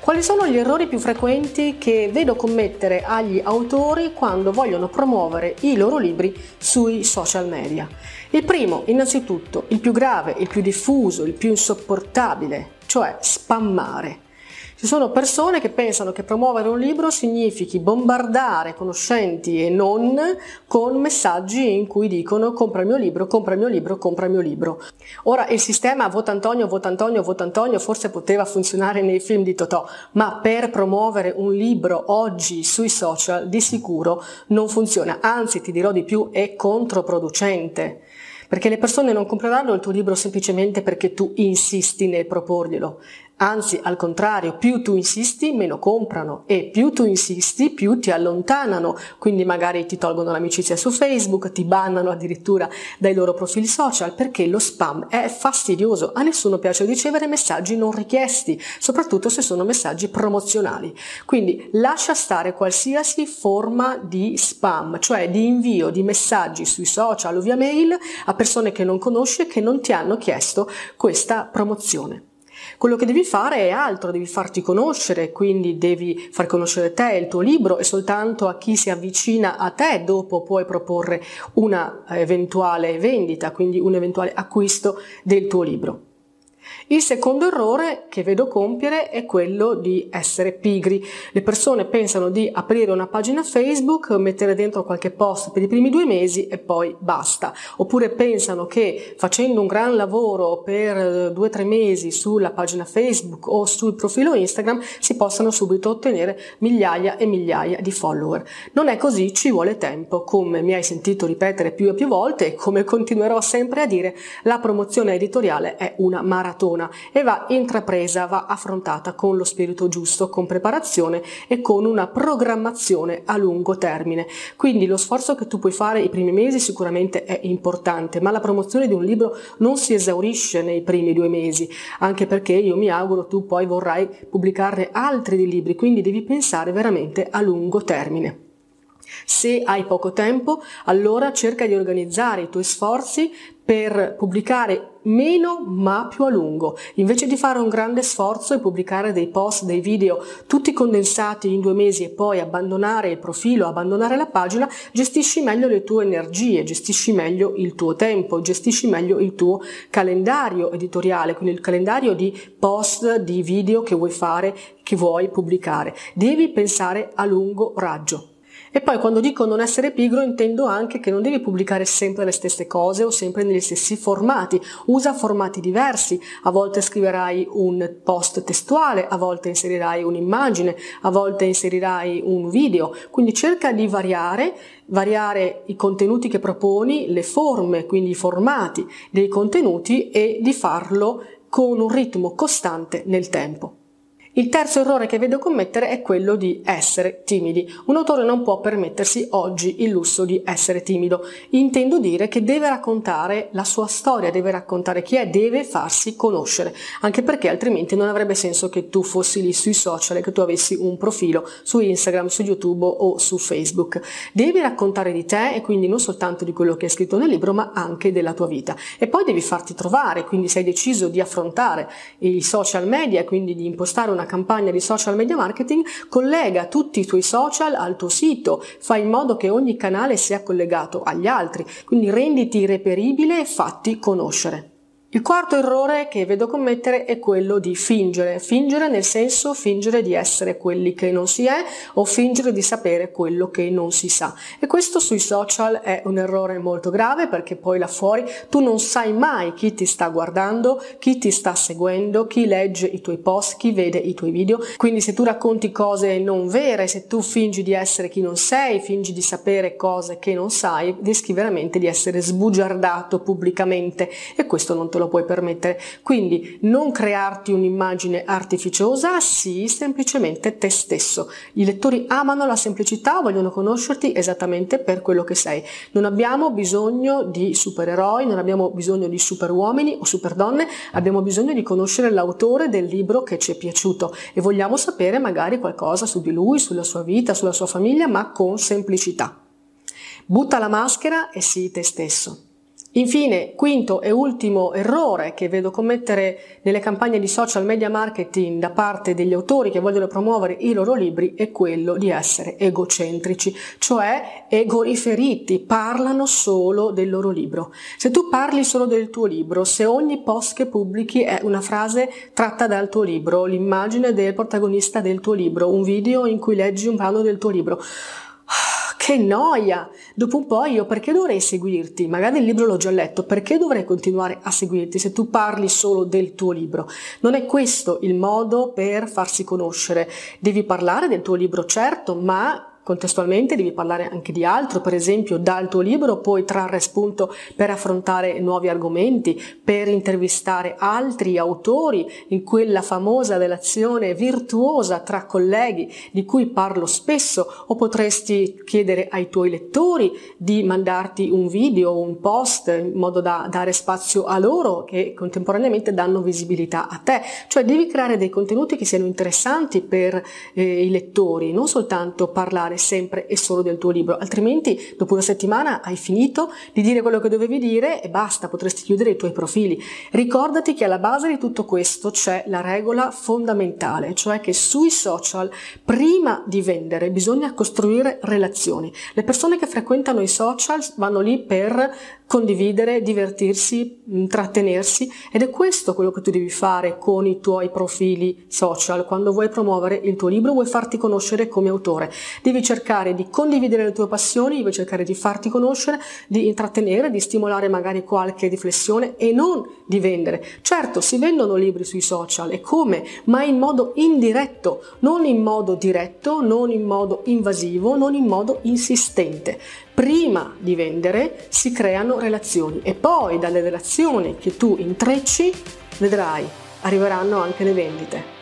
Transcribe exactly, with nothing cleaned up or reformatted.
Quali sono gli errori più frequenti che vedo commettere agli autori quando vogliono promuovere i loro libri sui social media? Il primo, innanzitutto, il più grave, il più diffuso, il più insopportabile, cioè spammare. Ci sono persone che pensano che promuovere un libro significhi bombardare conoscenti e non con messaggi in cui dicono compra il mio libro, compra il mio libro, compra il mio libro. Ora il sistema vota Antonio, vota Antonio, vota Antonio forse poteva funzionare nei film di Totò, ma per promuovere un libro oggi sui social di sicuro non funziona, anzi ti dirò di più, è controproducente. Perché le persone non compreranno il tuo libro semplicemente perché tu insisti nel proporglielo. Anzi, al contrario, più tu insisti, meno comprano e più tu insisti, più ti allontanano. Quindi magari ti tolgono l'amicizia su Facebook, ti bannano addirittura dai loro profili social, perché lo spam è fastidioso. A nessuno piace ricevere messaggi non richiesti, soprattutto se sono messaggi promozionali. Quindi lascia stare qualsiasi forma di spam, cioè di invio di messaggi sui social o via mail a persone che non conosci e che non ti hanno chiesto questa promozione. Quello che devi fare è altro, devi farti conoscere, quindi devi far conoscere te e il tuo libro e soltanto a chi si avvicina a te dopo puoi proporre una eventuale vendita, quindi un eventuale acquisto del tuo libro. Il secondo errore che vedo compiere è quello di essere pigri. Le persone pensano di aprire una pagina Facebook, mettere dentro qualche post per i primi due mesi e poi basta. Oppure pensano che facendo un gran lavoro per due o tre mesi sulla pagina Facebook o sul profilo Instagram si possano subito ottenere migliaia e migliaia di follower. Non è così, ci vuole tempo. Come mi hai sentito ripetere più e più volte e come continuerò sempre a dire, la promozione editoriale è una maratona. E va intrapresa, va affrontata con lo spirito giusto, con preparazione e con una programmazione a lungo termine. Quindi lo sforzo che tu puoi fare i primi mesi sicuramente è importante, ma la promozione di un libro non si esaurisce nei primi due mesi, anche perché io mi auguro tu poi vorrai pubblicarne altri di libri, quindi devi pensare veramente a lungo termine. Se hai poco tempo, allora cerca di organizzare i tuoi sforzi per pubblicare meno ma più a lungo. Invece di fare un grande sforzo e pubblicare dei post, dei video tutti condensati in due mesi e poi abbandonare il profilo, abbandonare la pagina, gestisci meglio le tue energie, gestisci meglio il tuo tempo, gestisci meglio il tuo calendario editoriale, quindi il calendario di post, di video che vuoi fare, che vuoi pubblicare. Devi pensare a lungo raggio. E poi quando dico non essere pigro intendo anche che non devi pubblicare sempre le stesse cose o sempre negli stessi formati, usa formati diversi, a volte scriverai un post testuale, a volte inserirai un'immagine, a volte inserirai un video, quindi cerca di variare, variare i contenuti che proponi, le forme, quindi i formati dei contenuti e di farlo con un ritmo costante nel tempo. Il terzo errore che vedo commettere è quello di essere timidi. Un autore non può permettersi oggi il lusso di essere timido. Intendo dire che deve raccontare la sua storia, deve raccontare chi è, deve farsi conoscere, anche perché altrimenti non avrebbe senso che tu fossi lì sui social e che tu avessi un profilo su Instagram, su YouTube o su Facebook. Devi raccontare di te e quindi non soltanto di quello che hai scritto nel libro, ma anche della tua vita. E poi devi farti trovare, quindi se hai deciso di affrontare i social media, quindi di impostare una campagna di social media marketing, collega tutti i tuoi social al tuo sito, fai in modo che ogni canale sia collegato agli altri, quindi renditi reperibile e fatti conoscere. Il quarto errore che vedo commettere è quello di fingere, fingere nel senso fingere di essere quelli che non si è o fingere di sapere quello che non si sa. E questo sui social è un errore molto grave perché poi là fuori tu non sai mai chi ti sta guardando, chi ti sta seguendo, chi legge i tuoi post, chi vede i tuoi video. Quindi se tu racconti cose non vere, se tu fingi di essere chi non sei, fingi di sapere cose che non sai, rischi veramente di essere sbugiardato pubblicamente e questo non te lo lo puoi permettere. Quindi non crearti un'immagine artificiosa, sii semplicemente te stesso. I lettori amano la semplicità, vogliono conoscerti esattamente per quello che sei. Non abbiamo bisogno di supereroi, non abbiamo bisogno di superuomini o superdonne, abbiamo bisogno di conoscere l'autore del libro che ci è piaciuto e vogliamo sapere magari qualcosa su di lui, sulla sua vita, sulla sua famiglia, ma con semplicità. Butta la maschera e sii te stesso. Infine, quinto e ultimo errore che vedo commettere nelle campagne di social media marketing da parte degli autori che vogliono promuovere i loro libri è quello di essere egocentrici, cioè egoriferiti, parlano solo del loro libro. Se tu parli solo del tuo libro, se ogni post che pubblichi è una frase tratta dal tuo libro, l'immagine del protagonista del tuo libro, un video in cui leggi un brano del tuo libro, che noia! Dopo un po' io perché dovrei seguirti? Magari il libro l'ho già letto, perché dovrei continuare a seguirti se tu parli solo del tuo libro? Non è questo il modo per farsi conoscere. Devi parlare del tuo libro, certo, ma contestualmente devi parlare anche di altro, per esempio dal tuo libro puoi trarre spunto per affrontare nuovi argomenti, per intervistare altri autori in quella famosa relazione virtuosa tra colleghi di cui parlo spesso, o potresti chiedere ai tuoi lettori di mandarti un video, un post, in modo da dare spazio a loro che contemporaneamente danno visibilità a te. Cioè devi creare dei contenuti che siano interessanti per eh, i lettori, non soltanto parlare sempre e solo del tuo libro, altrimenti dopo una settimana hai finito di dire quello che dovevi dire e basta, potresti chiudere i tuoi profili. Ricordati che alla base di tutto questo c'è la regola fondamentale, cioè che sui social prima di vendere bisogna costruire relazioni. Le persone che frequentano i social vanno lì per condividere, divertirsi, trattenersi, ed è questo quello che tu devi fare con i tuoi profili social. Quando vuoi promuovere il tuo libro, vuoi farti conoscere come autore, devi cercare di condividere le tue passioni, devi cercare di farti conoscere, di intrattenere, di stimolare magari qualche riflessione e non di vendere. Certo, si vendono libri sui social, e come? Ma in modo indiretto, non in modo diretto, non in modo invasivo, non in modo insistente. Prima di vendere si creano relazioni e poi dalle relazioni che tu intrecci, vedrai, arriveranno anche le vendite.